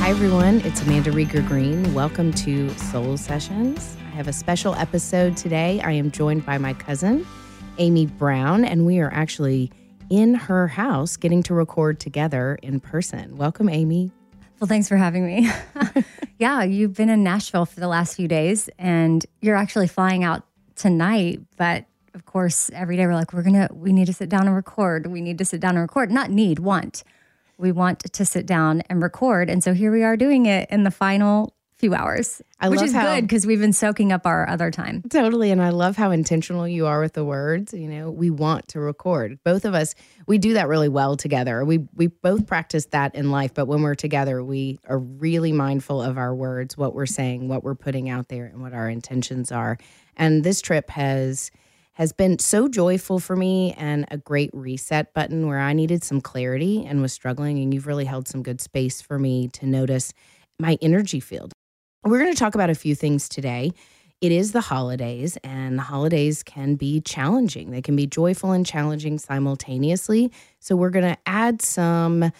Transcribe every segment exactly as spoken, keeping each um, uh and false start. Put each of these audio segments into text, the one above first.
Hi everyone, it's Amanda Rieger-Green. Welcome to Soul Sessions. I have a special episode today. I am joined by my cousin, Amy Brown, and we are actually in her house getting to record together in person. Welcome, Amy. Well, thanks for having me. Yeah, you've been in Nashville for the last few days, and you're actually flying out tonight, but of course, every day we're like, we're gonna, we need to sit down and record. We need to sit down and record. Not need, want. We want to sit down and record. And so here we are doing it in the final few hours, I which love is how, good because we've been soaking up our other time. Totally. And I love how intentional you are with the words. You know, we want to record. Both of us, we do that really well together. We we both practice that in life. But when we're together, we are really mindful of our words, what we're saying, what we're putting out there, and what our intentions are. And this trip has... has been so joyful for me and a great reset button where I needed some clarity and was struggling, and you've really held some good space for me to notice my energy field. We're going to talk about a few things today. It is the holidays, and the holidays can be challenging. They can be joyful and challenging simultaneously. So we're going to add some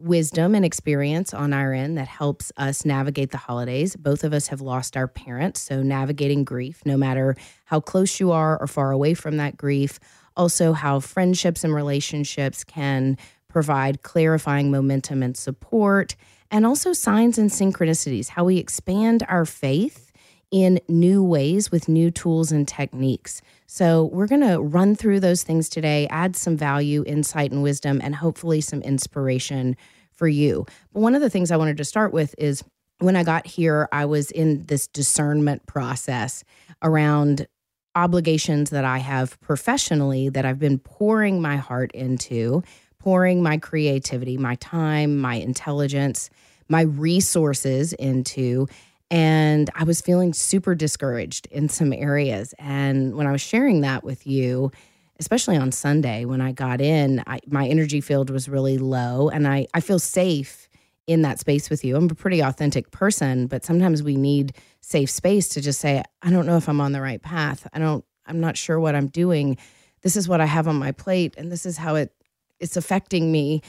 wisdom and experience on our end that helps us navigate the holidays. Both of us have lost our parents, so navigating grief, no matter how close you are or far away from that grief. Also, how friendships and relationships can provide clarifying momentum and support, and also signs and synchronicities, how we expand our faith in new ways with new tools and techniques. So we're going to run through those things today, add some value, insight, and wisdom, and hopefully some inspiration for you. But one of the things I wanted to start with is when I got here, I was in this discernment process around obligations that I have professionally that I've been pouring my heart into, pouring my creativity, my time, my intelligence, my resources into. And I was feeling super discouraged in some areas. And when I was sharing that with you, especially on Sunday when I got in, I, my energy field was really low. And I, I feel safe in that space with you. I'm a pretty authentic person, but sometimes we need safe space to just say, I don't know if I'm on the right path. I don't, I'm not sure what I'm doing. This is what I have on my plate, and this is how it, it's affecting me.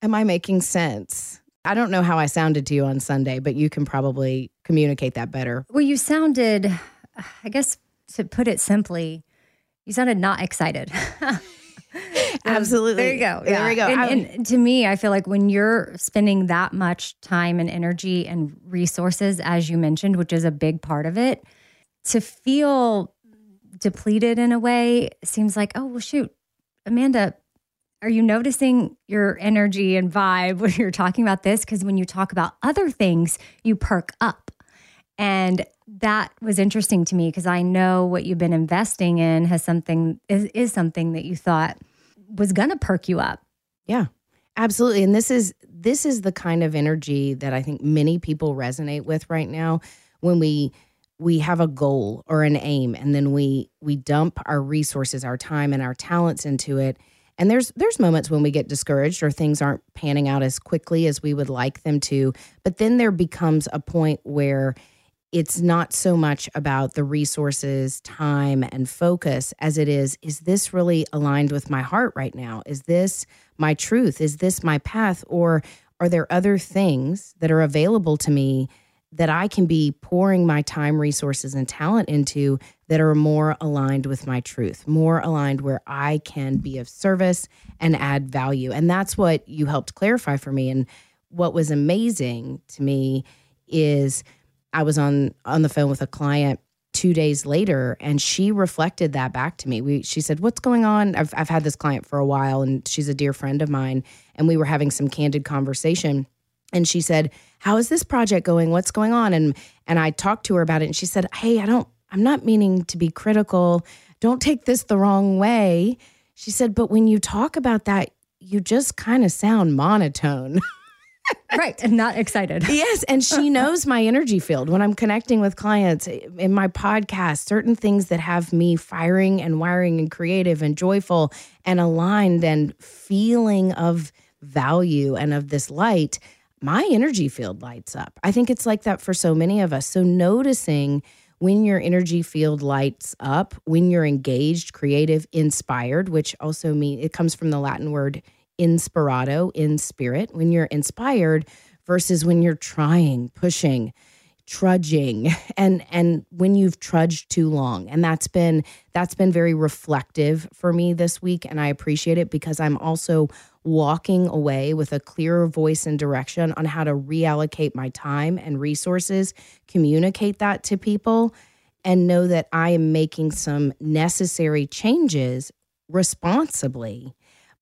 Am I making sense? I don't know how I sounded to you on Sunday, but you can probably communicate that better. Well, you sounded, I guess to put it simply, you sounded not excited. Absolutely. There you go. Yeah. There we go. And, and to me, I feel like when you're spending that much time and energy and resources, as you mentioned, which is a big part of it, to feel depleted in a way seems like, oh, well, shoot, Amanda, are you noticing your energy and vibe when you're talking about this? Because when you talk about other things, you perk up. And that was interesting to me because I know what you've been investing in has something is, is something that you thought was going to perk you up. Yeah, absolutely. And this is this is the kind of energy that I think many people resonate with right now when we we have a goal or an aim, and then we we dump our resources, our time, and our talents into it. And there's there's moments when we get discouraged or things aren't panning out as quickly as we would like them to. But then there becomes a point where it's not so much about the resources, time, and focus as it is, is this really aligned with my heart right now? Is this my truth? Is this my path? Or are there other things that are available to me that I can be pouring my time, resources, and talent into that are more aligned with my truth, more aligned where I can be of service and add value? And that's what you helped clarify for me. And what was amazing to me is I was on, on the phone with a client two days later, and she reflected that back to me. We, she said, what's going on? I've, I've had this client for a while, and she's a dear friend of mine, and we were having some candid conversation. And she said, how is this project going? What's going on? And and I talked to her about it, and she said, hey, I don't, I'm not meaning to be critical. Don't take this the wrong way. She said, but when you talk about that, you just kind of sound monotone. Right. And not excited. Yes. And she knows my energy field. When I'm connecting with clients in my podcast, certain things that have me firing and wiring and creative and joyful and aligned and feeling of value and of this light, my energy field lights up. I think it's like that for so many of us. So noticing when your energy field lights up, when you're engaged, creative, inspired, which also means it comes from the Latin word inspirato, in spirit, when you're inspired versus when you're trying, pushing, trudging, and and when you've trudged too long. And that's been that's been very reflective for me this week, and I appreciate it because I'm also walking away with a clearer voice and direction on how to reallocate my time and resources, communicate that to people, and know that I am making some necessary changes responsibly,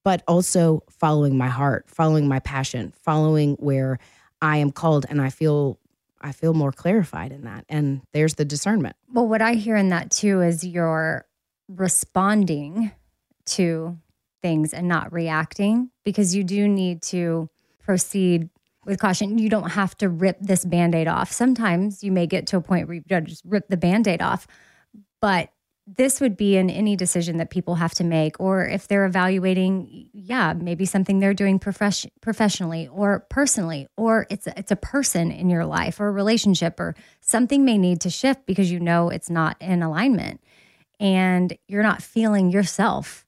but also following my heart, following my passion, following where I am called. And I feel I feel more clarified in that. And there's the discernment. Well, what I hear in that too is you're responding to things and not reacting, because you do need to proceed with caution. You don't have to rip this Band-Aid off. Sometimes you may get to a point where you just rip the Band-Aid off, but this would be in any decision that people have to make, or if they're evaluating, yeah, maybe something they're doing profes- professionally or personally, or it's a, it's a person in your life or a relationship, or something may need to shift because you know it's not in alignment and you're not feeling yourself.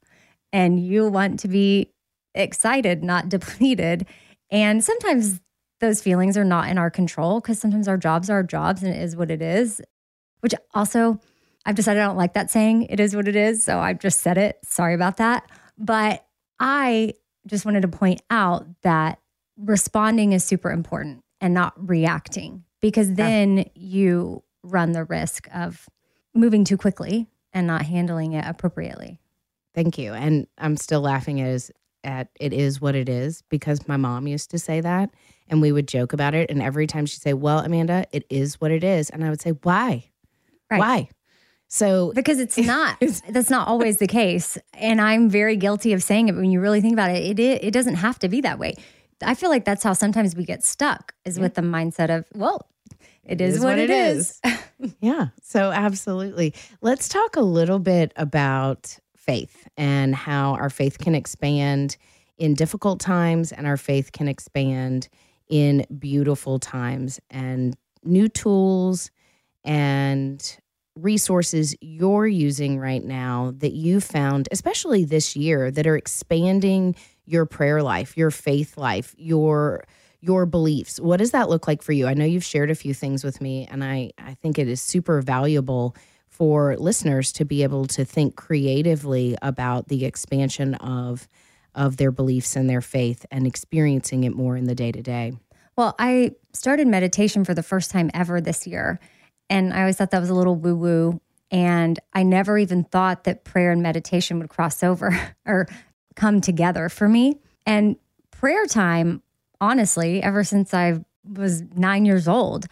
And you want to be excited, not depleted. And sometimes those feelings are not in our control, because sometimes our jobs are our jobs and it is what it is, which also I've decided I don't like that saying, it is what it is. So I've just said it. Sorry about that. But I just wanted to point out that responding is super important and not reacting, because then yeah. you run the risk of moving too quickly and not handling it appropriately. Thank you. And I'm still laughing as at it is what it is, because my mom used to say that and we would joke about it. And every time she'd say, well, Amanda, it is what it is. And I would say, why? Right. Why? So because it's not, it's, that's not always the case. And I'm very guilty of saying it. But when you really think about it, it, it doesn't have to be that way. I feel like that's how sometimes we get stuck is yeah. with the mindset of, well, It is, it is what, what it is. is. Yeah. So absolutely. Let's talk a little bit about faith and how our faith can expand in difficult times, and our faith can expand in beautiful times, and new tools and resources you're using right now that you found, especially this year, that are expanding your prayer life, your faith life, your your beliefs. What does that look like for you? I know you've shared a few things with me, and I, I think it is super valuable for listeners to be able to think creatively about the expansion of of their beliefs and their faith and experiencing it more in the day-to-day. Well, I started meditation for the first time ever this year, and I always thought that was a little woo-woo, and I never even thought that prayer and meditation would cross over or come together for me. And prayer time, honestly, ever since I was nine years old,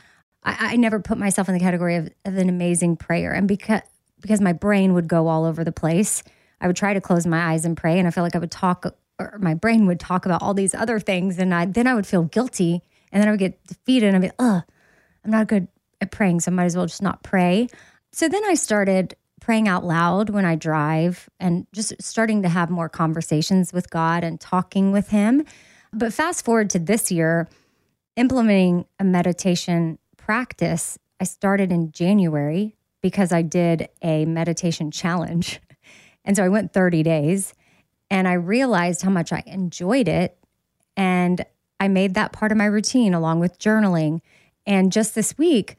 I never put myself in the category of, of an amazing prayer. And because because my brain would go all over the place, I would try to close my eyes and pray. And I felt like I would talk, or my brain would talk about all these other things. And I, then I would feel guilty. And then I would get defeated. And I'd be, ugh, I'm not a good at praying, so I might as well just not pray. So then I started praying out loud when I drive and just starting to have more conversations with God and talking with him. But fast forward to this year, implementing a meditation practice, I started in January because I did a meditation challenge. And so I went thirty days and I realized how much I enjoyed it. And I made that part of my routine along with journaling. And just this week,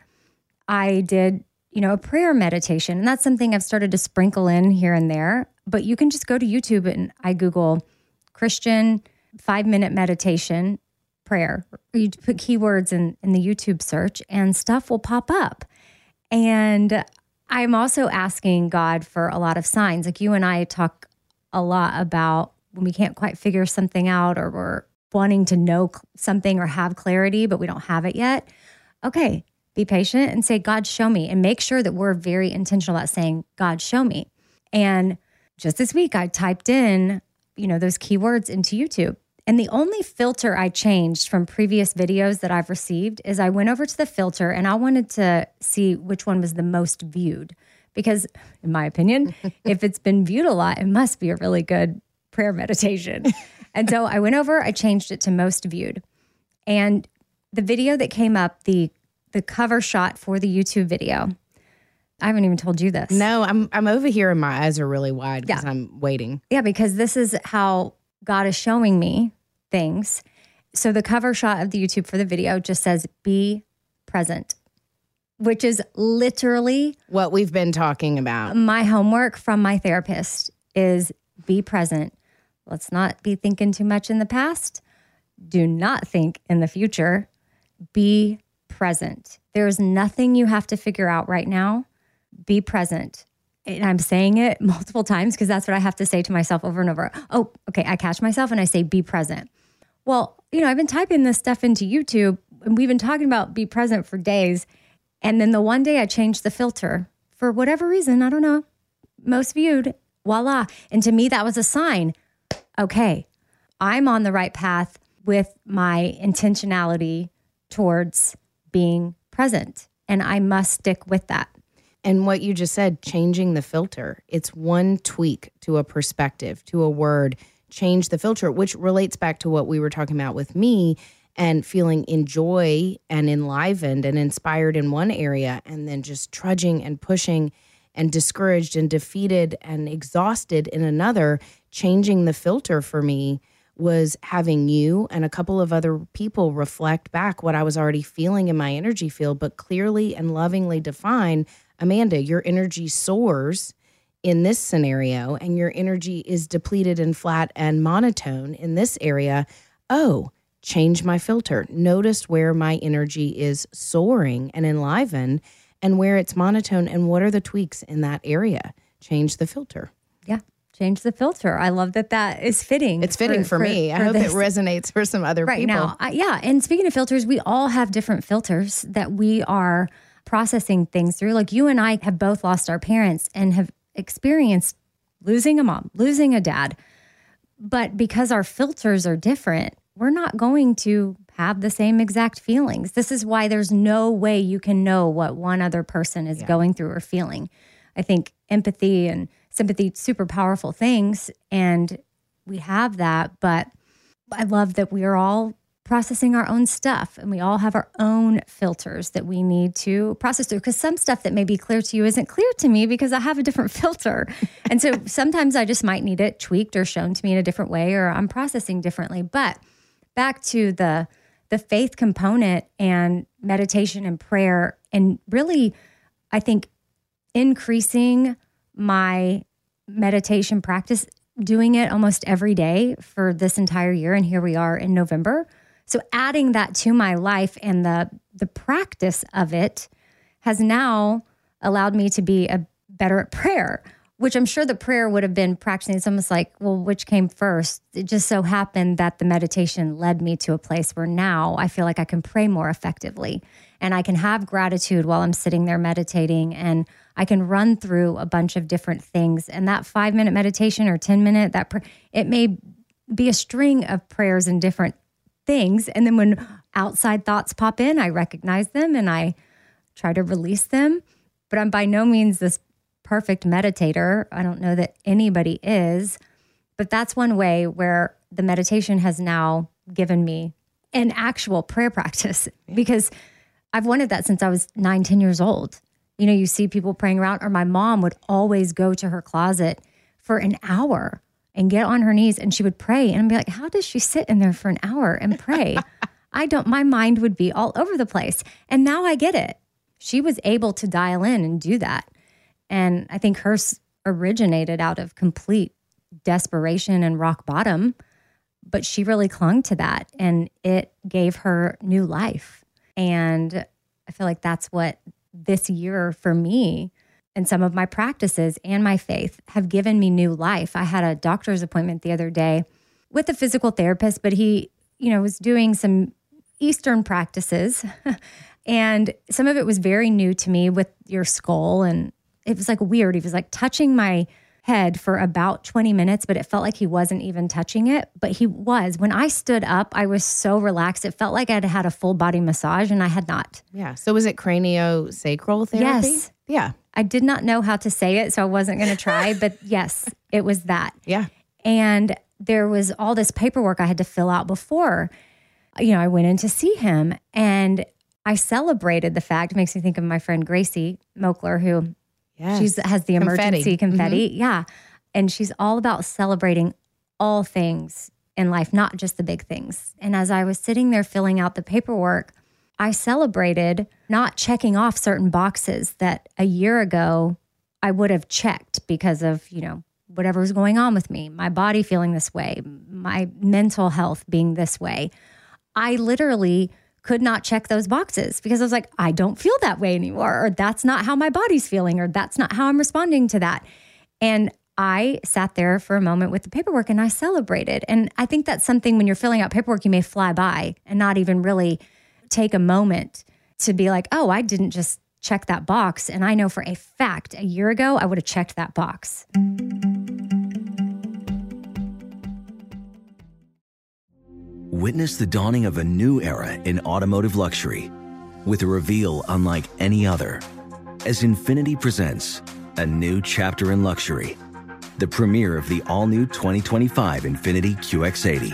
I did, you know, a prayer meditation. And that's something I've started to sprinkle in here and there. But you can just go to YouTube and I Google Christian five-minute meditation prayer. You put keywords in, in the YouTube search and stuff will pop up. And I'm also asking God for a lot of signs. Like you and I talk a lot about when we can't quite figure something out or we're wanting to know something or have clarity, but we don't have it yet. Okay, be patient and say, God, show me. And make sure that we're very intentional about saying, God, show me. And just this week, I typed in, you know, those keywords into YouTube. And the only filter I changed from previous videos that I've received is I went over to the filter and I wanted to see which one was the most viewed. Because in my opinion, if it's been viewed a lot, it must be a really good prayer meditation. And so I went over, I changed it to most viewed. And the video that came up, the the cover shot for the YouTube video, I haven't even told you this. No, I'm I'm over here and my eyes are really wide because yeah. I'm waiting. Yeah, because this is how God is showing me things. So the cover shot of the YouTube for the video just says, be present, which is literally what we've been talking about. My homework from my therapist is be present. Let's not be thinking too much in the past. Do not think in the future. Be present. There is nothing you have to figure out right now. Be present. And I'm saying it multiple times because that's what I have to say to myself over and over. Oh, okay. I catch myself and I say, be present. Well, you know, I've been typing this stuff into YouTube and we've been talking about be present for days. And then the one day I changed the filter for whatever reason, I don't know, most viewed, voila. And to me, that was a sign. Okay, I'm on the right path with my intentionality towards being present, and I must stick with that. And what you just said, changing the filter, it's one tweak to a perspective, to a word, change the filter, which relates back to what we were talking about with me and feeling enjoy and enlivened and inspired in one area and then just trudging and pushing and discouraged and defeated and exhausted in another. Changing the filter for me was having you and a couple of other people reflect back what I was already feeling in my energy field, but clearly and lovingly define, Amanda, your energy soars in this scenario and your energy is depleted and flat and monotone in this area. Oh, change my filter. Notice where my energy is soaring and enlivened and where it's monotone and what are the tweaks in that area. Change the filter. Yeah. Change the filter. I love that that is fitting. It's fitting for, for me. For I hope this. It resonates for some other right people. Right now. I, yeah. And speaking of filters, we all have different filters that we are processing things through. Like you and I have both lost our parents and have experienced losing a mom, losing a dad. But because our filters are different, we're not going to have the same exact feelings. This is why there's no way you can know what one other person is yeah. going through or feeling. I think empathy and sympathy, super powerful things. And we have that, but I love that we are all processing our own stuff and we all have our own filters that we need to process through because some stuff that may be clear to you isn't clear to me because I have a different filter. And so sometimes I just might need it tweaked or shown to me in a different way, or I'm processing differently. But back to the, the faith component and meditation and prayer, and really, I think increasing my meditation practice, doing it almost every day for this entire year. And here we are in November. So adding that to my life and the the practice of it has now allowed me to be a better at prayer, which I'm sure the prayer would have been practicing. It's almost like, well, which came first? It just so happened that the meditation led me to a place where now I feel like I can pray more effectively and I can have gratitude while I'm sitting there meditating, and I can run through a bunch of different things. And that five minute meditation or ten minute, that pr- it may be a string of prayers and different things. And then when outside thoughts pop in, I recognize them and I try to release them. But I'm by no means this perfect meditator. I don't know that anybody is. But that's one way where the meditation has now given me an actual prayer practice, because I've wanted that since I was nine, ten years old. You know, you see people praying around, or my mom would always go to her closet for an hour and get on her knees and she would pray. And I'd be like, how does she sit in there for an hour and pray? I don't, my mind would be all over the place. And now I get it. She was able to dial in and do that. And I think hers originated out of complete desperation and rock bottom, but she really clung to that and it gave her new life. And I feel like that's what this year for me and some of my practices and my faith have given me new life. I had a doctor's appointment the other day with a physical therapist, but he, you know, was doing some Eastern practices and some of it was very new to me with your skull. And it was like weird. He was like touching my head for about twenty minutes, but it felt like he wasn't even touching it. But he was. When I stood up, I was so relaxed. It felt like I'd had a full body massage and I had not. Yeah. So was it craniosacral therapy? Yes. Yeah. I did not know how to say it, so I wasn't going to try, but yes, it was that. Yeah. And there was all this paperwork I had to fill out before, you know, I went in to see him, and I celebrated the fact, it makes me think of my friend Gracie Moakler, who yes. She's has the emergency confetti. confetti. Mm-hmm. Yeah. And she's all about celebrating all things in life, not just the big things. And as I was sitting there filling out the paperwork, I celebrated not checking off certain boxes that a year ago I would have checked because of, you know, whatever was going on with me, my body feeling this way, my mental health being this way. I literally could not check those boxes because I was like, I don't feel that way anymore, or that's not how my body's feeling, or that's not how I'm responding to that. And I sat there for a moment with the paperwork and I celebrated. And I think that's something when you're filling out paperwork, you may fly by and not even really take a moment to be like, oh, I didn't just check that box. And I know for a fact, a year ago, I would have checked that box. Witness the dawning of a new era in automotive luxury with a reveal unlike any other as Infiniti presents a new chapter in luxury, the premiere of the all-new twenty twenty-five Infiniti Q X eighty.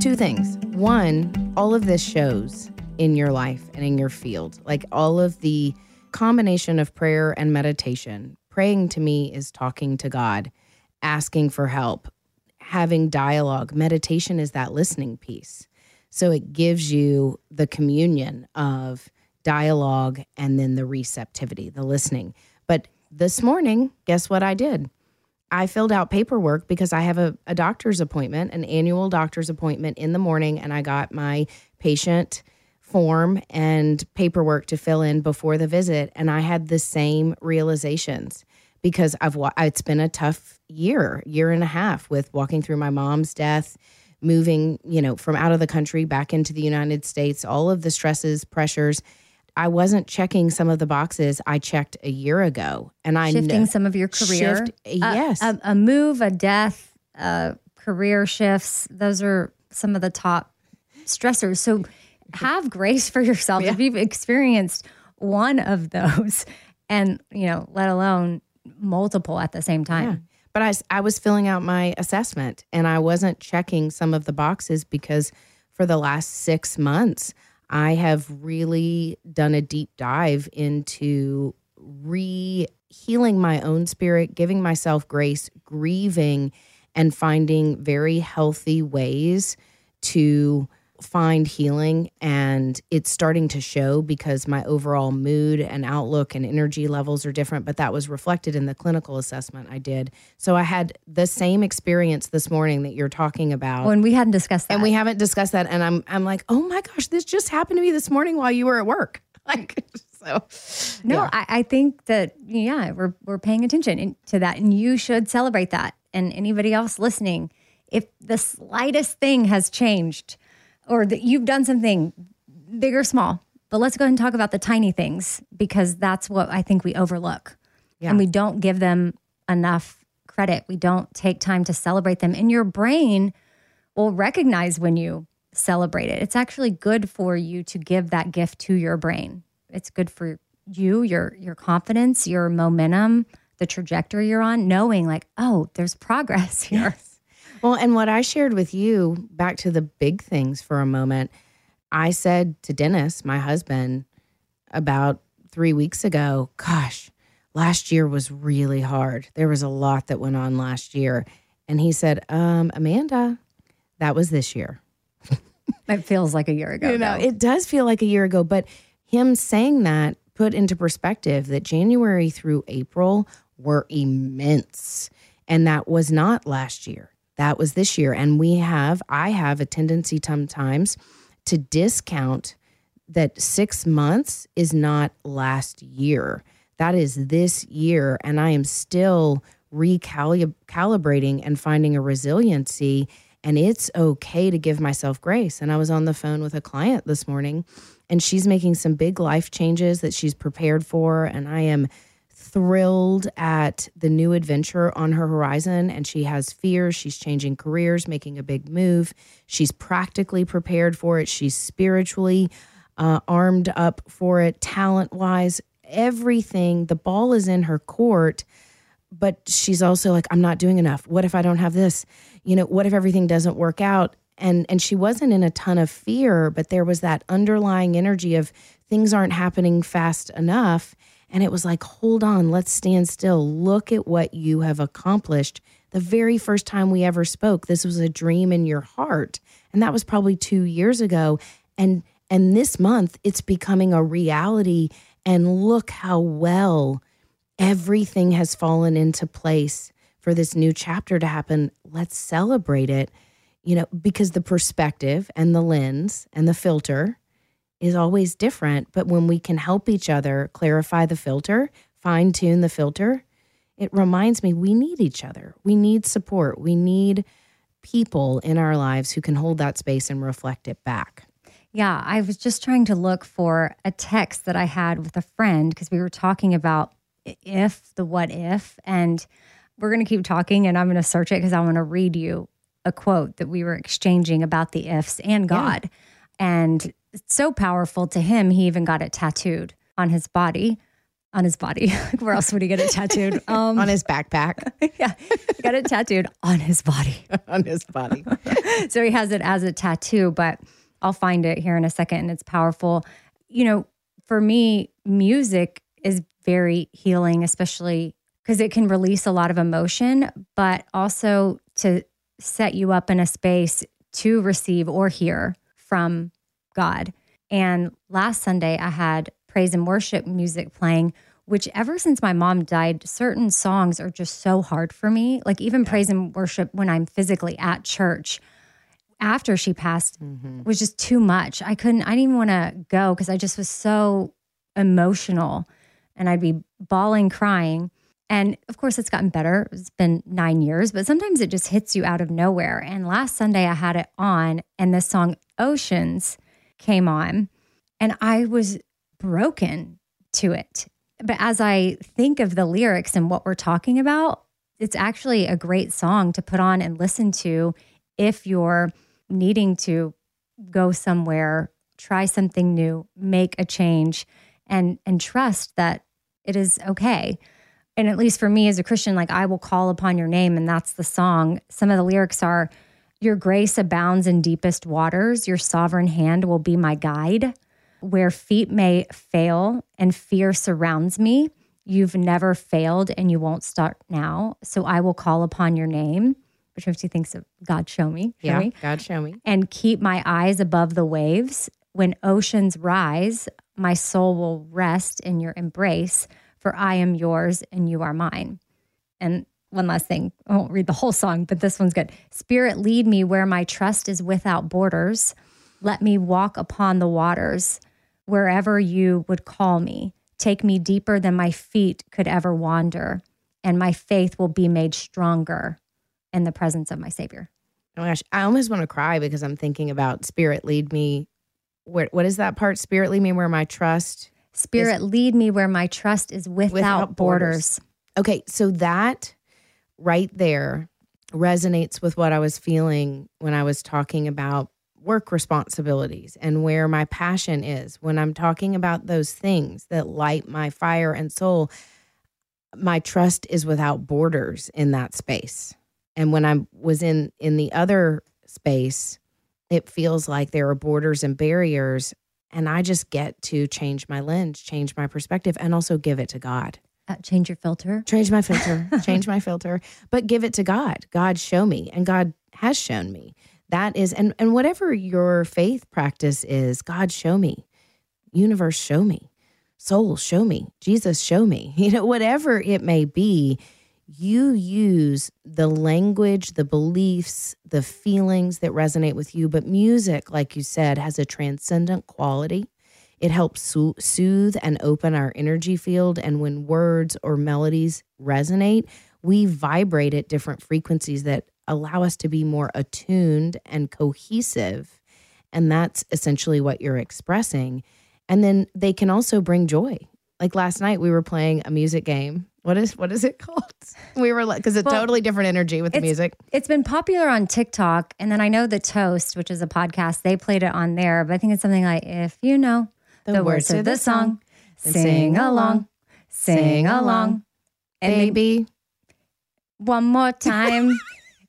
Two things. One, all of this shows in your life and in your field. Like all of the combination of prayer and meditation. Praying to me is talking to God, asking for help, having dialogue. Meditation is that listening piece. So it gives you the communion of dialogue and then the receptivity, the listening. But this morning, guess what I did? I filled out paperwork because I have a, a doctor's appointment, an annual doctor's appointment in the morning, and I got my patient form and paperwork to fill in before the visit, and I had the same realizations because I've it's been a tough year, year and a half with walking through my mom's death, moving, you know, from out of the country back into the United States, all of the stresses, pressures. I wasn't checking some of the boxes I checked a year ago, and I shifting kn- some of your career. Shift, a, yes, a, a move, a death, uh, career shifts. Those are some of the top stressors. So have grace for yourself yeah. if you've experienced one of those, and you know, let alone multiple at the same time. Yeah. But I I was filling out my assessment, and I wasn't checking some of the boxes because for the last six months. I have really done a deep dive into re-healing my own spirit, giving myself grace, grieving, and finding very healthy ways to find healing. And it's starting to show because my overall mood and outlook and energy levels are different, but that was reflected in the clinical assessment I did. So I had the same experience this morning that you're talking about. When we hadn't discussed that. And we haven't discussed that. And I'm I'm like, oh my gosh, this just happened to me this morning while you were at work. Like, so. No, yeah. I, I think that, yeah, we're, we're paying attention to that. And you should celebrate that. And anybody else listening, if the slightest thing has changed, or that you've done something big or small, but let's go ahead and talk about the tiny things because that's what I think we overlook. Yeah. And we don't give them enough credit. We don't take time to celebrate them. And your brain will recognize when you celebrate it. It's actually good for you to give that gift to your brain. It's good for you, your your confidence, your momentum, the trajectory you're on, knowing like, oh, there's progress here. Yes. Well, and what I shared with you, back to the big things for a moment, I said to Dennis, my husband, about three weeks ago, gosh, last year was really hard. There was a lot that went on last year. And he said, um, Amanda, that was this year. It feels like a year ago. You know, it does feel like a year ago. But him saying that put into perspective that January through April were immense. And that was not last year. That was this year. And we have, I have a tendency sometimes to discount that six months is not last year. That is this year. And I am still recalibrating and finding a resiliency. And it's okay to give myself grace. And I was on the phone with a client this morning, and she's making some big life changes that she's prepared for. And I am thrilled at the new adventure on her horizon, and she has fears. She's changing careers, making a big move. She's practically prepared for it. She's spiritually uh, armed up for it, talent-wise, everything. The ball is in her court, but she's also like, I'm not doing enough. What if I don't have this? You know, what if everything doesn't work out? And and she wasn't in a ton of fear, but there was that underlying energy of things aren't happening fast enough. And it was like, hold on, let's stand still. Look at what you have accomplished. The very first time we ever spoke, this was a dream in your heart. And that was probably two years ago. And and this month, it's becoming a reality. And look how well everything has fallen into place for this new chapter to happen. Let's celebrate it, you know, because the perspective and the lens and the filter is always different, but when we can help each other clarify the filter, fine-tune the filter, it reminds me we need each other. We need support. We need people in our lives who can hold that space and reflect it back. Yeah, I was just trying to look for a text that I had with a friend because we were talking about if, the what if, and we're going to keep talking, and I'm going to search it because I want to read you a quote that we were exchanging about the ifs and God. Yeah. And it's so powerful to him, he even got it tattooed on his body. On his body. Where else would he get it tattooed? Um, on his backpack. Yeah. He got it tattooed on his body. On his body. So he has it as a tattoo, but I'll find it here in a second, and it's powerful. You know, for me, music is very healing, especially because it can release a lot of emotion, but also to set you up in a space to receive or hear from God. And last Sunday, I had praise and worship music playing, which ever since my mom died, certain songs are just so hard for me. Like even yeah. praise and worship when I'm physically at church after she passed mm-hmm. was just too much. I couldn't, I didn't even want to go because I just was so emotional and I'd be bawling, crying. And of course it's gotten better. It's been nine years, but sometimes it just hits you out of nowhere. And last Sunday I had it on and this song Oceans came on and I was broken to it. But as I think of the lyrics and what we're talking about, it's actually a great song to put on and listen to if you're needing to go somewhere, try something new, make a change, and and trust that it is okay. And at least for me as a Christian, like I will call upon your name, and that's the song. Some of the lyrics are, your grace abounds in deepest waters, your sovereign hand will be my guide. Where feet may fail and fear surrounds me, you've never failed and you won't start now. So I will call upon your name, which makes you think of God show me. Show yeah, me. God show me. And keep my eyes above the waves. When oceans rise, my soul will rest in your embrace, for I am yours and you are mine. And one last thing, I won't read the whole song, but this one's good. Spirit, lead me where my trust is without borders. Let me walk upon the waters. Wherever you would call me, take me deeper than my feet could ever wander, and my faith will be made stronger in the presence of my Savior. Oh my gosh, I almost want to cry because I'm thinking about Spirit lead me. Where, what is that part? Spirit lead me where my trust. Spirit is, lead me where my trust is without, without borders. borders. Okay, so that right there resonates with what I was feeling when I was talking about work responsibilities and where my passion is. When I'm talking about those things that light my fire and soul, my trust is without borders in that space. And when I was in, in the other space, it feels like there are borders and barriers, and I just get to change my lens, change my perspective, and also give it to God. Uh, change your filter. Change my filter. Change my filter. But give it to God. God show me. And God has shown me. That is, and, and whatever your faith practice is, God, show me. Universe, show me. Soul, show me. Jesus, show me. You know, whatever it may be, you use the language, the beliefs, the feelings that resonate with you. But music, like you said, has a transcendent quality. It helps so- soothe and open our energy field. And when words or melodies resonate, we vibrate at different frequencies that allow us to be more attuned and cohesive. And that's essentially what you're expressing. And then they can also bring joy. Like last night we were playing a music game. What is what is it called? We were like, because it's well, totally different energy with the music. It's been popular on TikTok. And then I know The Toast, which is a podcast, they played it on there. But I think it's something like, if you know the, the words to this song, song sing along, sing along. And maybe then, one more time.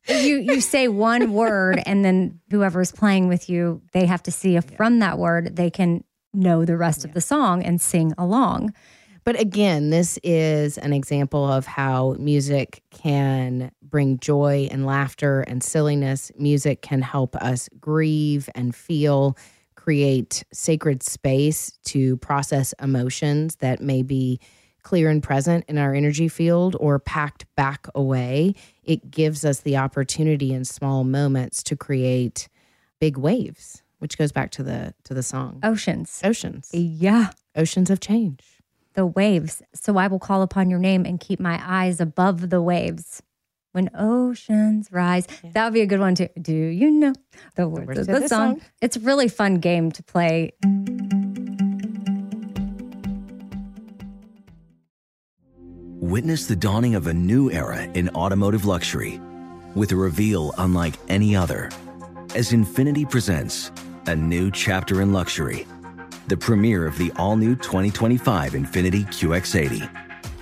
You you say one word, and then whoever is playing with you, they have to see if yeah. from that word they can know the rest yeah. of the song and sing along. But again, this is an example of how music can bring joy and laughter and silliness. Music can help us grieve and feel, create sacred space to process emotions that may be clear and present in our energy field or packed back away. It gives us the opportunity in small moments to create big waves, which goes back to the to the song. Oceans. Oceans. Yeah. Oceans of change. The waves. So I will call upon your name and keep my eyes above the waves. When oceans rise. Yeah. That would be a good one too. Do you know the words, the words of the song? song? It's a really fun game to play. Witness the dawning of a new era in automotive luxury with a reveal unlike any other as Infiniti presents a new chapter in luxury, the premiere of the all-new twenty twenty-five Infiniti Q X eighty.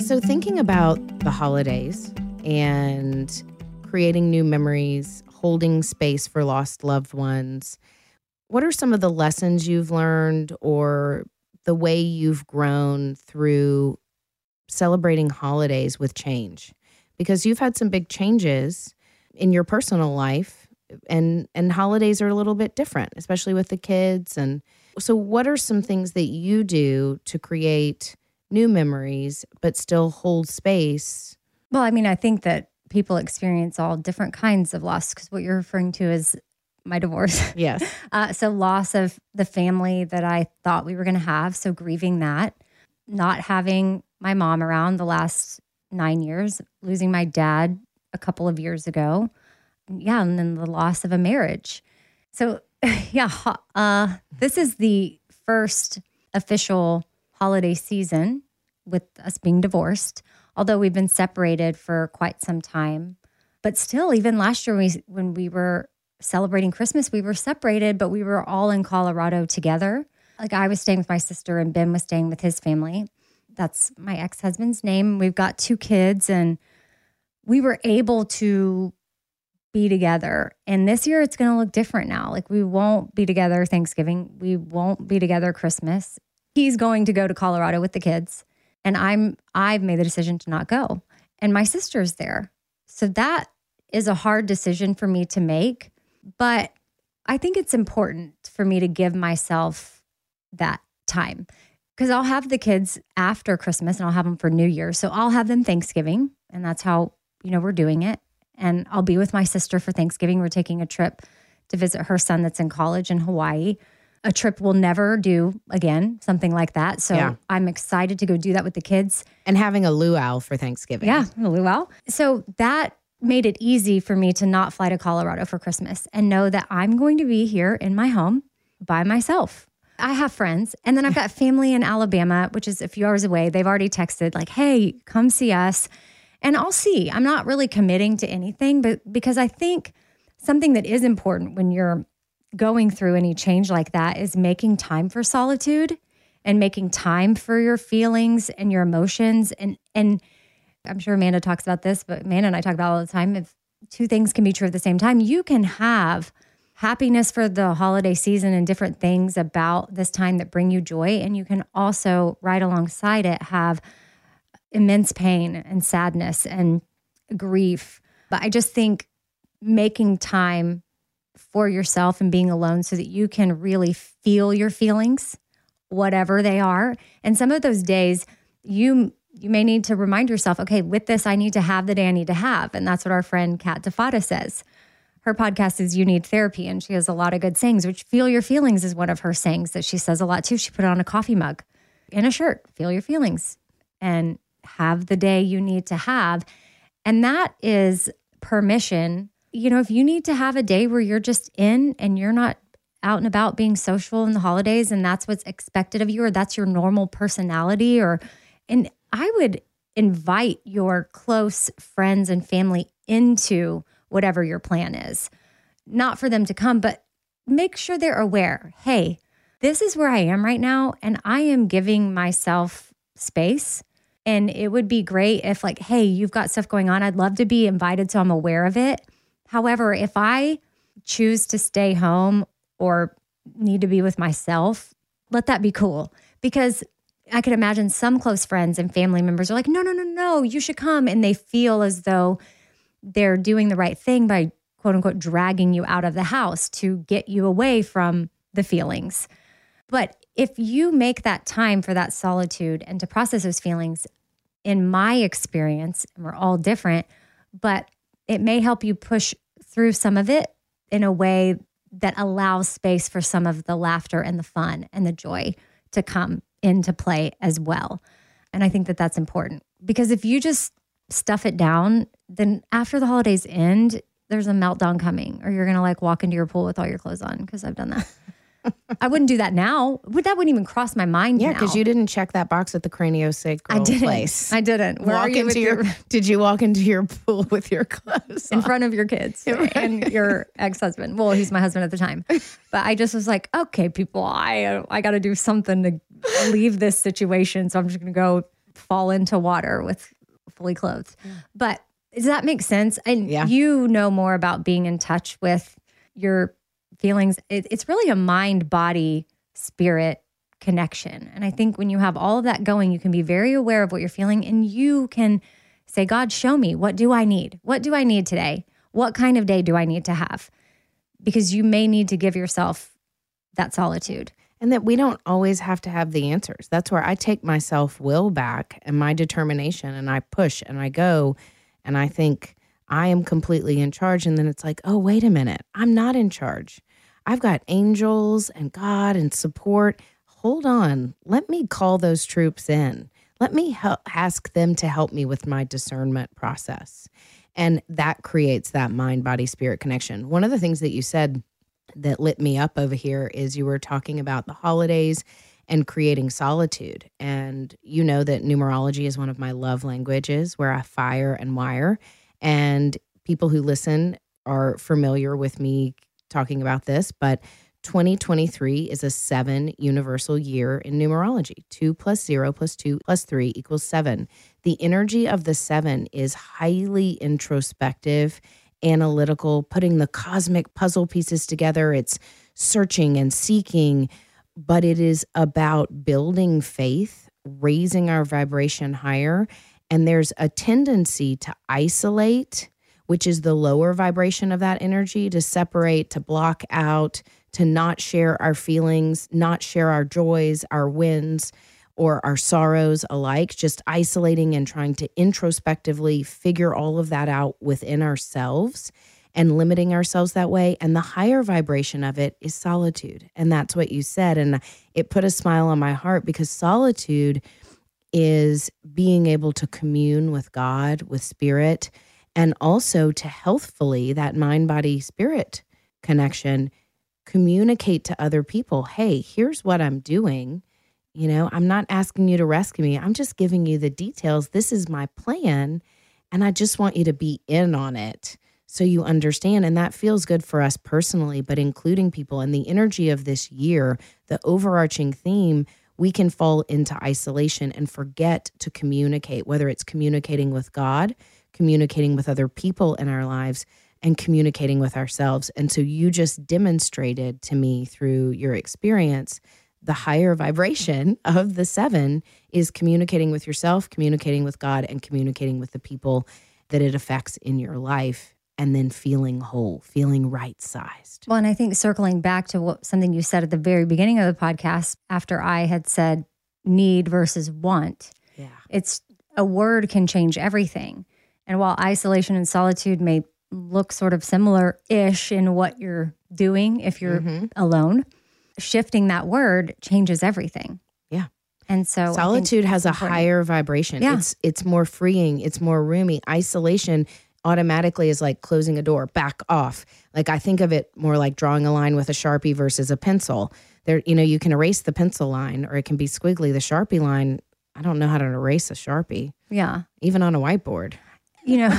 So thinking about the holidays and creating new memories, holding space for lost loved ones, what are some of the lessons you've learned or the way you've grown through celebrating holidays with change? Because you've had some big changes in your personal life, and, and holidays are a little bit different, especially with the kids. And so what are some things that you do to create new memories, but still hold space? Well, I mean, I think that people experience all different kinds of loss, because what you're referring to is my divorce. Yes. uh, so loss of the family that I thought we were going to have. So grieving that, not having my mom around the last nine years, losing my dad a couple of years ago. Yeah. And then the loss of a marriage. So yeah, uh, this is the first official holiday season with us being divorced, although we've been separated for quite some time. But still, even last year, we, when we were celebrating Christmas, we were separated, but we were all in Colorado together. Like, I was staying with my sister and Ben was staying with his family. That's my ex-husband's name. We've got two kids and we were able to be together. And this year it's going to look different now. Like, we won't be together Thanksgiving. We won't be together Christmas. He's going to go to Colorado with the kids, and I'm, I've made the decision to not go, and my sister's there. So that is a hard decision for me to make, but I think it's important for me to give myself that time, because I'll have the kids after Christmas and I'll have them for New Year's. So I'll have them Thanksgiving, and that's how, you know, we're doing it. And I'll be with my sister for Thanksgiving. We're taking a trip to visit her son that's in college in Hawaii. A trip we'll never do again, something like that. So yeah. I'm excited to go do that with the kids. And having a luau for Thanksgiving. Yeah, a luau. So that made it easy for me to not fly to Colorado for Christmas and know that I'm going to be here in my home by myself. I have friends. And then I've got family in Alabama, which is a few hours away. They've already texted like, hey, come see us. And I'll see. I'm not really committing to anything, but because I think something that is important when you're going through any change like that is making time for solitude and making time for your feelings and your emotions. And and I'm sure Amanda talks about this, but Amanda and I talk about it all the time. If two things can be true at the same time, you can have happiness for the holiday season and different things about this time that bring you joy. And you can also, right alongside it, have immense pain and sadness and grief. But I just think making time for yourself and being alone so that you can really feel your feelings, whatever they are. And some of those days, you you may need to remind yourself, okay, with this, I need to have the day I need to have. And that's what our friend Kat DeFata says. Her podcast is You Need Therapy, and she has a lot of good sayings, which feel your feelings is one of her sayings that she says a lot too. She put it on a coffee mug and a shirt, feel your feelings and have the day you need to have. And that is permission. You know, if you need to have a day where you're just in and you're not out and about being social in the holidays and that's what's expected of you or that's your normal personality, or, and I would invite your close friends and family into whatever your plan is. Not for them to come, but make sure they're aware, hey, this is where I am right now and I am giving myself space. And it would be great if like, hey, you've got stuff going on. I'd love to be invited so I'm aware of it. However, if I choose to stay home or need to be with myself, let that be cool. Because I could imagine some close friends and family members are like, no, no, no, no, you should come. And they feel as though they're doing the right thing by, quote unquote, dragging you out of the house to get you away from the feelings. But if you make that time for that solitude and to process those feelings, in my experience, and we're all different, but it may help you push through some of it in a way that allows space for some of the laughter and the fun and the joy to come into play as well. And I think that that's important, because if you just stuff it down, then after the holidays end, there's a meltdown coming, or you're going to like walk into your pool with all your clothes on, because I've done that. I wouldn't do that now. Would That wouldn't even cross my mind yeah, now. Yeah, because you didn't check that box at the craniosacral I didn't. place. I didn't. Where walk are you into with your, your, did you walk into your pool with your clothes on? In front of your kids right. and your ex-husband? Well, he's my husband at the time. But I just was like, okay, people, I, I got to do something to leave this situation. So I'm just going to go fall into water with fully clothed. Yeah. But does that make sense? And yeah. you know more about being in touch with your feelings. It, it's really a mind, body, spirit connection. And I think when you have all of that going, you can be very aware of what you're feeling, and you can say, God, show me, what do I need? What do I need today? What kind of day do I need to have? Because you may need to give yourself that solitude. And that we don't always have to have the answers. That's where I take my self-will back and my determination, and I push and I go, and I think I am completely in charge. And then it's like, oh, wait a minute, I'm not in charge. I've got angels and God and support. Hold on. Let me call those troops in. Let me help, ask them to help me with my discernment process. And that creates that mind, body, spirit connection. One of the things that you said that lit me up over here is you were talking about the holidays and creating solitude. And you know that numerology is one of my love languages, where I fire and wire. And people who listen are familiar with me talking about this, but twenty twenty-three is a seven universal year in numerology. Two plus zero plus two plus three equals seven. The energy of the seven is highly introspective, analytical, putting the cosmic puzzle pieces together. It's searching and seeking, but it is about building faith, raising our vibration higher. And there's a tendency to isolate, which is the lower vibration of that energy, to separate, to block out, to not share our feelings, not share our joys, our wins, or our sorrows alike, just isolating and trying to introspectively figure all of that out within ourselves and limiting ourselves that way. And the higher vibration of it is solitude. And that's what you said. And it put a smile on my heart, because solitude is being able to commune with God, with spirit, and also to healthfully, that mind, body, spirit connection, communicate to other people, hey, here's what I'm doing. You know, I'm not asking you to rescue me. I'm just giving you the details. This is my plan, and I just want you to be in on it so you understand. And that feels good for us personally, but including people. And the energy of this year, the overarching theme, we can fall into isolation and forget to communicate, whether it's communicating with God, communicating with other people in our lives, and communicating with ourselves. And so you just demonstrated to me through your experience, the higher vibration of the seven is communicating with yourself, communicating with God, and communicating with the people. that it affects in your life, and then feeling whole, feeling right-sized. Well, and I think circling back to what something you said at the very beginning of the podcast, after I had said need versus want, yeah, it's a word can change everything. And while isolation and solitude may look sort of similar-ish in what you're doing if you're mm-hmm. alone, shifting that word changes everything. Yeah. And so solitude has a important. higher vibration. Yeah. It's it's more freeing. It's more roomy. Isolation automatically is like closing a door, back off. Like I think of it more like drawing a line with a Sharpie versus a pencil. There, you know, you can erase the pencil line or it can be squiggly. The Sharpie line, I don't know how to erase a Sharpie. Yeah. Even on a whiteboard. You know,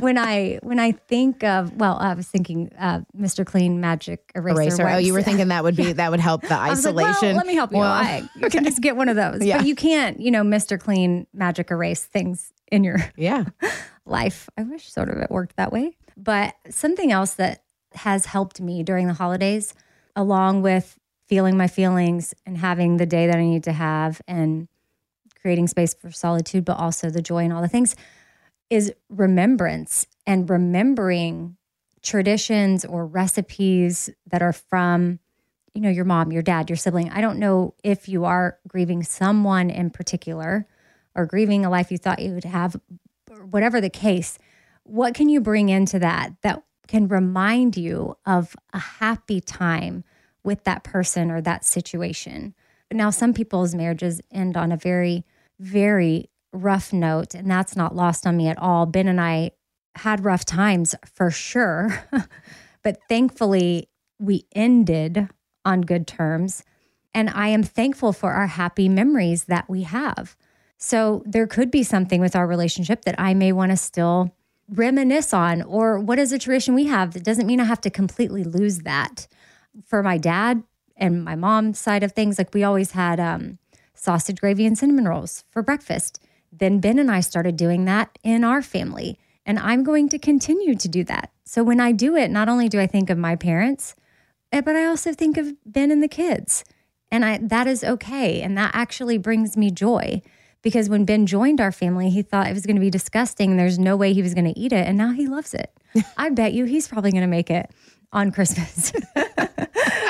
when I when I think of, well, I was thinking uh, Mister Clean Magic Eraser. eraser. Oh, you were thinking that would be yeah. that would help the isolation. I was like, well, let me help you. Well, I, you can just get one of those. Yeah. But you can't, you know, Mister Clean Magic Erase things in your yeah. life. I wish sort of it worked that way. But something else that has helped me during the holidays, along with feeling my feelings and having the day that I need to have and creating space for solitude, but also the joy and all the things, is remembrance and remembering traditions or recipes that are from, you know, your mom, your dad, your sibling. I don't know if you are grieving someone in particular or grieving a life you thought you would have, whatever the case. What can you bring into that that can remind you of a happy time with that person or that situation? Now, some people's marriages end on a very, very rough note, and that's not lost on me at all. Ben and I had rough times for sure, but thankfully we ended on good terms. And I am thankful for our happy memories that we have. So there could be something with our relationship that I may want to still reminisce on, or what is a tradition we have that doesn't mean I have to completely lose that. For my dad and my mom's side of things, like we always had um, sausage gravy and cinnamon rolls for breakfast. Then Ben and I started doing that in our family, and I'm going to continue to do that. So when I do it, not only do I think of my parents, but I also think of Ben and the kids, and I that is okay. And that actually brings me joy, because when Ben joined our family, he thought it was going to be disgusting. There's no way he was going to eat it, and now he loves it. I bet you he's probably going to make it on Christmas,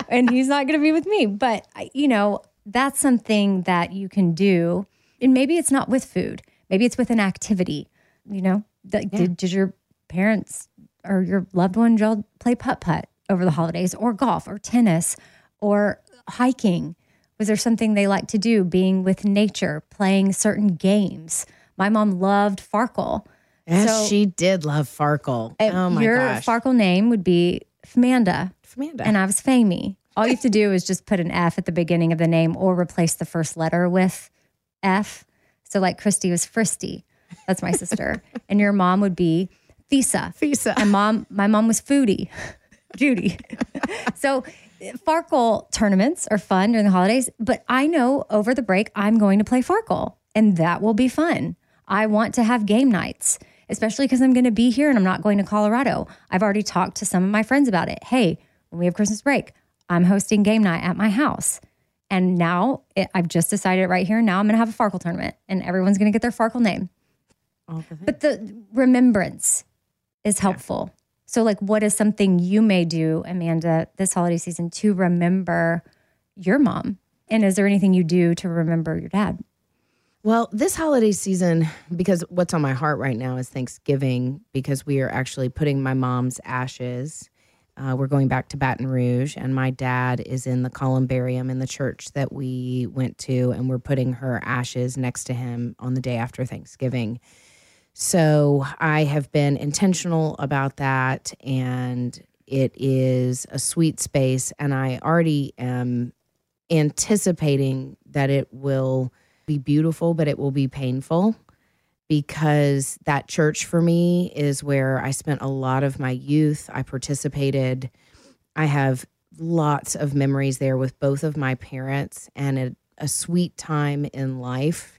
and he's not going to be with me. But, you know, that's something that you can do. And maybe it's not with food. Maybe it's with an activity, you know? The, yeah. did, did your parents or your loved one y'all play putt-putt over the holidays, or golf or tennis or hiking? Was there something they liked to do? Being with nature, playing certain games. My mom loved Farkle. Yes, so she did love Farkle. Oh my your gosh. Your Farkle name would be Famanda. Famanda. And I was Famey. All you have to do is just put an F at the beginning of the name or replace the first letter with F. So like Christy was Fristy. That's my sister. And your mom would be Fisa. Fisa. And mom, my mom was Foodie, Judy. So Farkle tournaments are fun during the holidays, but I know over the break, I'm going to play Farkle, and that will be fun. I want to have game nights, especially because I'm going to be here and I'm not going to Colorado. I've already talked to some of my friends about it. Hey, when we have Christmas break, I'm hosting game night at my house. And now it, I've just decided right here. Now I'm going to have a Farkle tournament, and everyone's going to get their Farkle name. The but the remembrance is helpful. Yeah. So like, what is something you may do, Amanda, this holiday season to remember your mom? And is there anything you do to remember your dad? Well, this holiday season, because what's on my heart right now is Thanksgiving, because we are actually putting my mom's ashes. Uh, we're going back to Baton Rouge, and my dad is in the columbarium in the church that we went to, and we're putting her ashes next to him on the day after Thanksgiving. So I have been intentional about that, and it is a sweet space, and I already am anticipating that it will be beautiful, but it will be painful, because that church for me is where I spent a lot of my youth. I participated. I have lots of memories there with both of my parents, and a, a sweet time in life.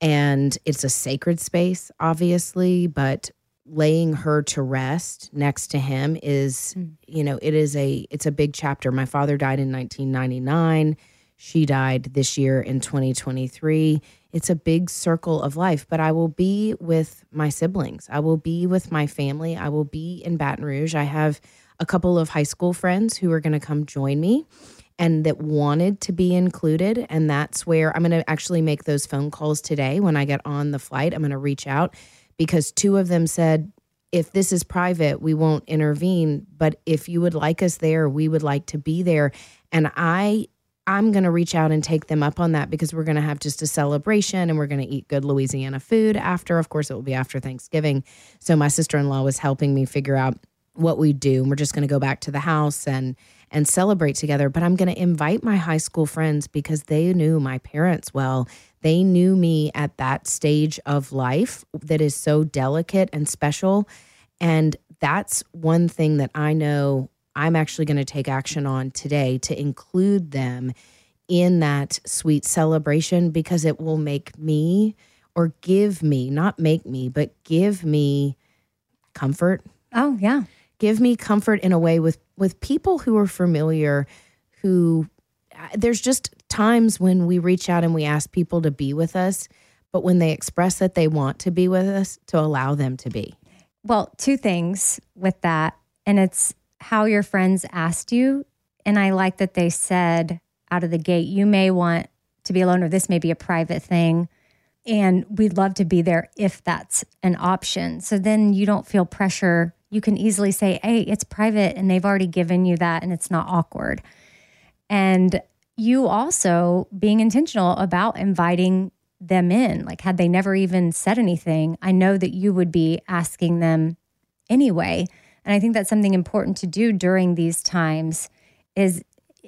And it's a sacred space, obviously, but laying her to rest next to him is, mm. you know, it is a, it's a big chapter. My father died in nineteen ninety-nine. She died this year in twenty twenty-three. It's a big circle of life, but I will be with my siblings. I will be with my family. I will be in Baton Rouge. I have a couple of high school friends who are going to come join me and that wanted to be included. And that's where I'm going to actually make those phone calls today. When I get on the flight, I'm going to reach out because two of them said, if this is private, we won't intervene. But if you would like us there, we would like to be there. And I I'm going to reach out and take them up on that because we're going to have just a celebration and we're going to eat good Louisiana food after. Of course, it will be after Thanksgiving. So my sister-in-law was helping me figure out what we do. And we're just going to go back to the house and and celebrate together. But I'm going to invite my high school friends because they knew my parents well. They knew me at that stage of life that is so delicate and special. And that's one thing that I know I'm actually going to take action on today to include them in that sweet celebration because it will make me or give me, not make me, but give me comfort. Oh, yeah. Give me comfort in a way with, with people who are familiar, who there's just times when we reach out and we ask people to be with us, but when they express that they want to be with us, to allow them to be. Well, two things with that. And it's how your friends asked you. And I like that they said out of the gate, you may want to be alone or this may be a private thing. And we'd love to be there if that's an option. So then you don't feel pressure. You can easily say, hey, it's private. And they've already given you that and it's not awkward. And you also being intentional about inviting them in. Like had they never even said anything, I know that you would be asking them anyway. And I think that's something important to do during these times is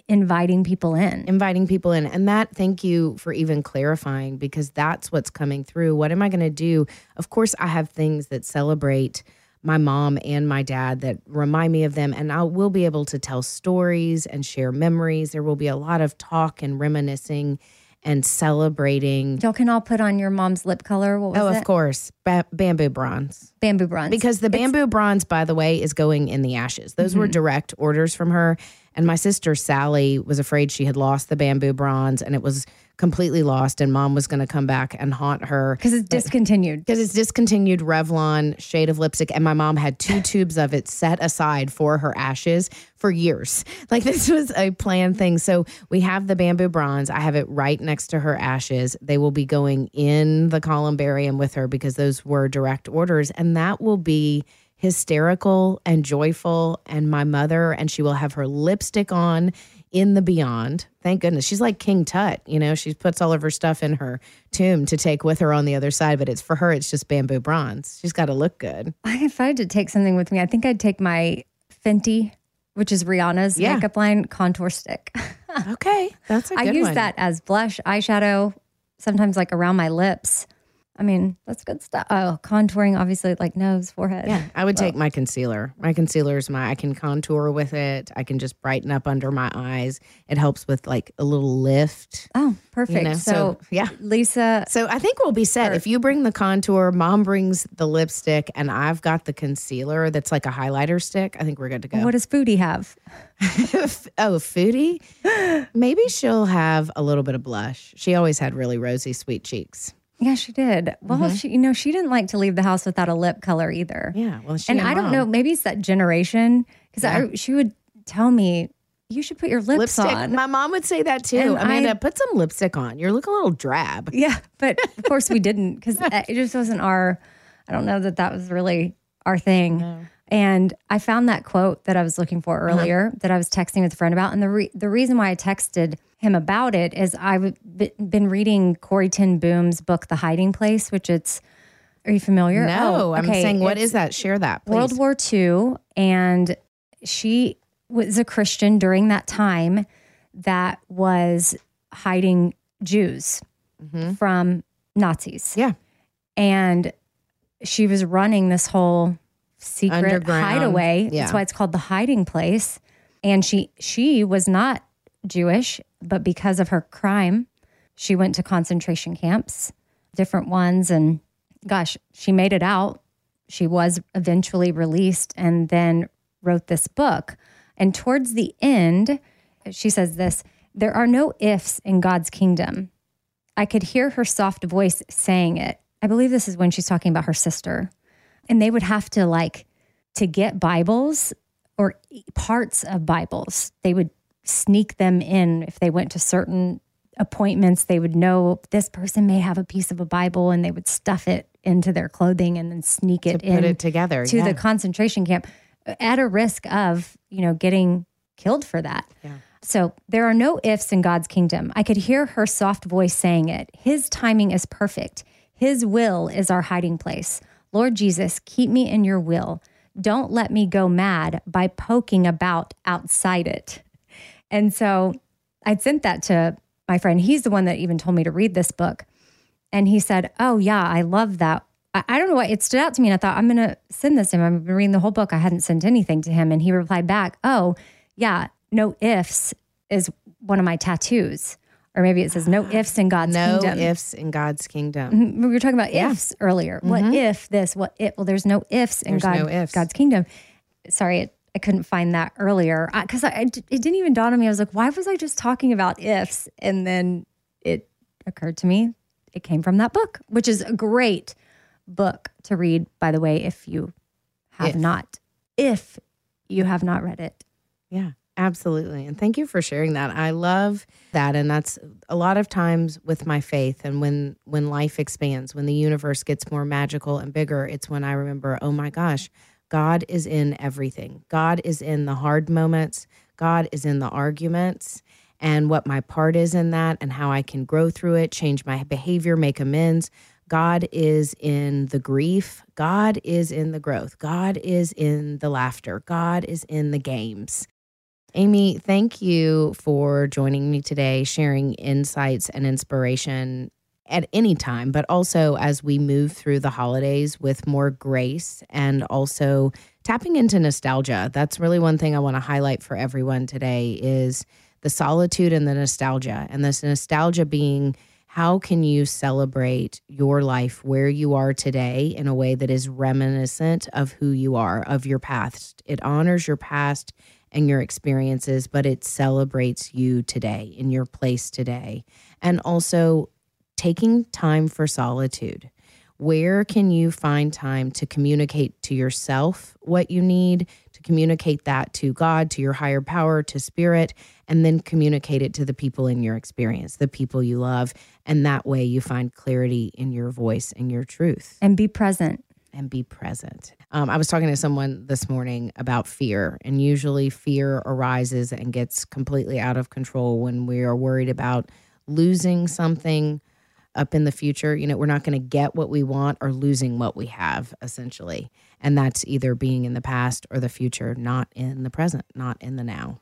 inviting people in. Inviting people in. And that, thank you for even clarifying because that's what's coming through. What am I going to do? Of course, I have things that celebrate my mom and my dad that remind me of them. And I will be able to tell stories and share memories. There will be a lot of talk and reminiscing and celebrating. Y'all can all put on your mom's lip color. What was oh, it? Oh, of course. Ba- bamboo bronze. Bamboo bronze. Because the bamboo it's- bronze, by the way, is going in the ashes. Those mm-hmm. were direct orders from her. And my sister, Sally, was afraid she had lost the bamboo bronze and it was completely lost. And mom was going to come back and haunt her. Because it's discontinued. Because it's discontinued Revlon shade of lipstick. And my mom had two tubes of it set aside for her ashes for years. Like this was a planned thing. So we have the bamboo bronze. I have it right next to her ashes. They will be going in the columbarium with her because those were direct orders. And that will be hysterical and joyful. And my mother, and she will have her lipstick on in the beyond. Thank goodness. She's like King Tut, you know, she puts all of her stuff in her tomb to take with her on the other side. But it's for her, it's just bamboo bronze. She's got to look good. If I had to take something with me, I think I'd take my Fenty, which is Rihanna's yeah. makeup line, contour stick. Okay. That's a good one. I use one. that as blush, eyeshadow, sometimes like around my lips. I mean, that's good stuff. Oh, contouring, obviously, like nose, forehead. Yeah, I would well. take my concealer. My concealer is my, I can contour with it. I can just brighten up under my eyes. It helps with like a little lift. Oh, perfect. You know? so, so, yeah. Lisa. So I think we'll be set. Or, if you bring the contour, mom brings the lipstick, and I've got the concealer that's like a highlighter stick, I think we're good to go. What does Foodie have? Oh, Foodie? Maybe she'll have a little bit of blush. She always had really rosy, sweet cheeks. Yeah, she did. Well, mm-hmm. she, you know, she didn't like to leave the house without a lip color either. Yeah, well, she and I mom. don't know. Maybe it's that generation because yeah. she would tell me, "You should put your lips lipstick. on." My mom would say that too. And Amanda, I, put some lipstick on. You look a little drab. Yeah, but of course we didn't because it just wasn't our. I don't know that that was really our thing. No. And I found that quote that I was looking for earlier uh-huh. that I was texting with a friend about, and the re- the reason why I texted him about it is I've been reading Corey Ten Boom's book, The Hiding Place, which it's, are you familiar? No, oh, okay. I'm saying, what it's is that? Share that, please. World War Two, and she was a Christian during that time that was hiding Jews mm-hmm. from Nazis. Yeah. And she was running this whole secret hideaway. Yeah. That's why it's called The Hiding Place. And she she was not Jewish, but because of her crime, she went to concentration camps, different ones. And gosh, she made it out. She was eventually released and then wrote this book. And towards the end, she says this, there are no ifs in God's kingdom. I could hear her soft voice saying it. I believe this is when she's talking about her sister. And they would have to like, to get Bibles or parts of Bibles, they would sneak them in. If they went to certain appointments, they would know this person may have a piece of a Bible, and they would stuff it into their clothing and then sneak it in, put it together to the concentration camp at a risk of, you know, getting killed for that. Yeah. So there are no ifs in God's kingdom. I could hear her soft voice saying it. His timing is perfect. His will is our hiding place. Lord Jesus, keep me in your will. Don't let me go mad by poking about outside it. And so I sent that to my friend. He's the one that even told me to read this book. And he said, oh yeah, I love that. I, I don't know why it stood out to me. And I thought, I'm going to send this to him. I've been reading the whole book. I hadn't sent anything to him. And he replied back, oh yeah, no ifs is one of my tattoos. Or maybe it says no ifs in God's no kingdom. No ifs in God's kingdom. We were talking about yeah. ifs earlier. Mm-hmm. What if this? What if? Well, there's no ifs in God, no ifs. God's kingdom. Sorry, it, I couldn't find that earlier. Because I, I, it didn't even dawn on me. I was like, why was I just talking about ifs? And then it occurred to me, it came from that book, which is a great book to read, by the way, if you have if. not. If you have not read it. Yeah. Absolutely. And thank you for sharing that. I love that. And that's a lot of times with my faith. And when, when life expands, when the universe gets more magical and bigger, it's when I remember, oh my gosh, God is in everything. God is in the hard moments. God is in the arguments and what my part is in that and how I can grow through it, change my behavior, make amends. God is in the grief. God is in the growth. God is in the laughter. God is in the games. Amy, thank you for joining me today, sharing insights and inspiration at any time, but also as we move through the holidays with more grace and also tapping into nostalgia. That's really one thing I want to highlight for everyone today is the solitude and the nostalgia, and this nostalgia being how can you celebrate your life where you are today in a way that is reminiscent of who you are, of your past. It honors your past and your experiences, but it celebrates you today, in your place today. And also taking time for solitude. Where can you find time to communicate to yourself what you need, to communicate that to God, to your higher power, to spirit, and then communicate it to the people in your experience, the people you love. And that way you find clarity in your voice and your truth. And be present. And be present. Um, I was talking to someone this morning about fear, and usually fear arises and gets completely out of control when we are worried about losing something up in the future. You know, we're not going to get what we want or losing what we have, essentially. And that's either being in the past or the future, not in the present, not in the now.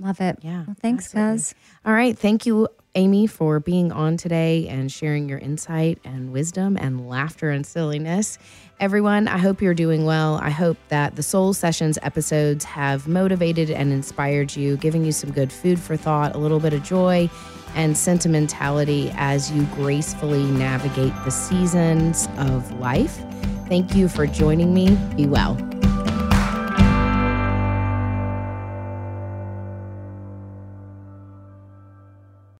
Love it. Yeah. Well, thanks, guys. All right. Thank you, Amy, for being on today and sharing your insight and wisdom and laughter and silliness. Everyone, I hope you're doing well. I hope that the Soul Sessions episodes have motivated and inspired you, giving you some good food for thought, a little bit of joy and sentimentality as you gracefully navigate the seasons of life. Thank you for joining me. Be well.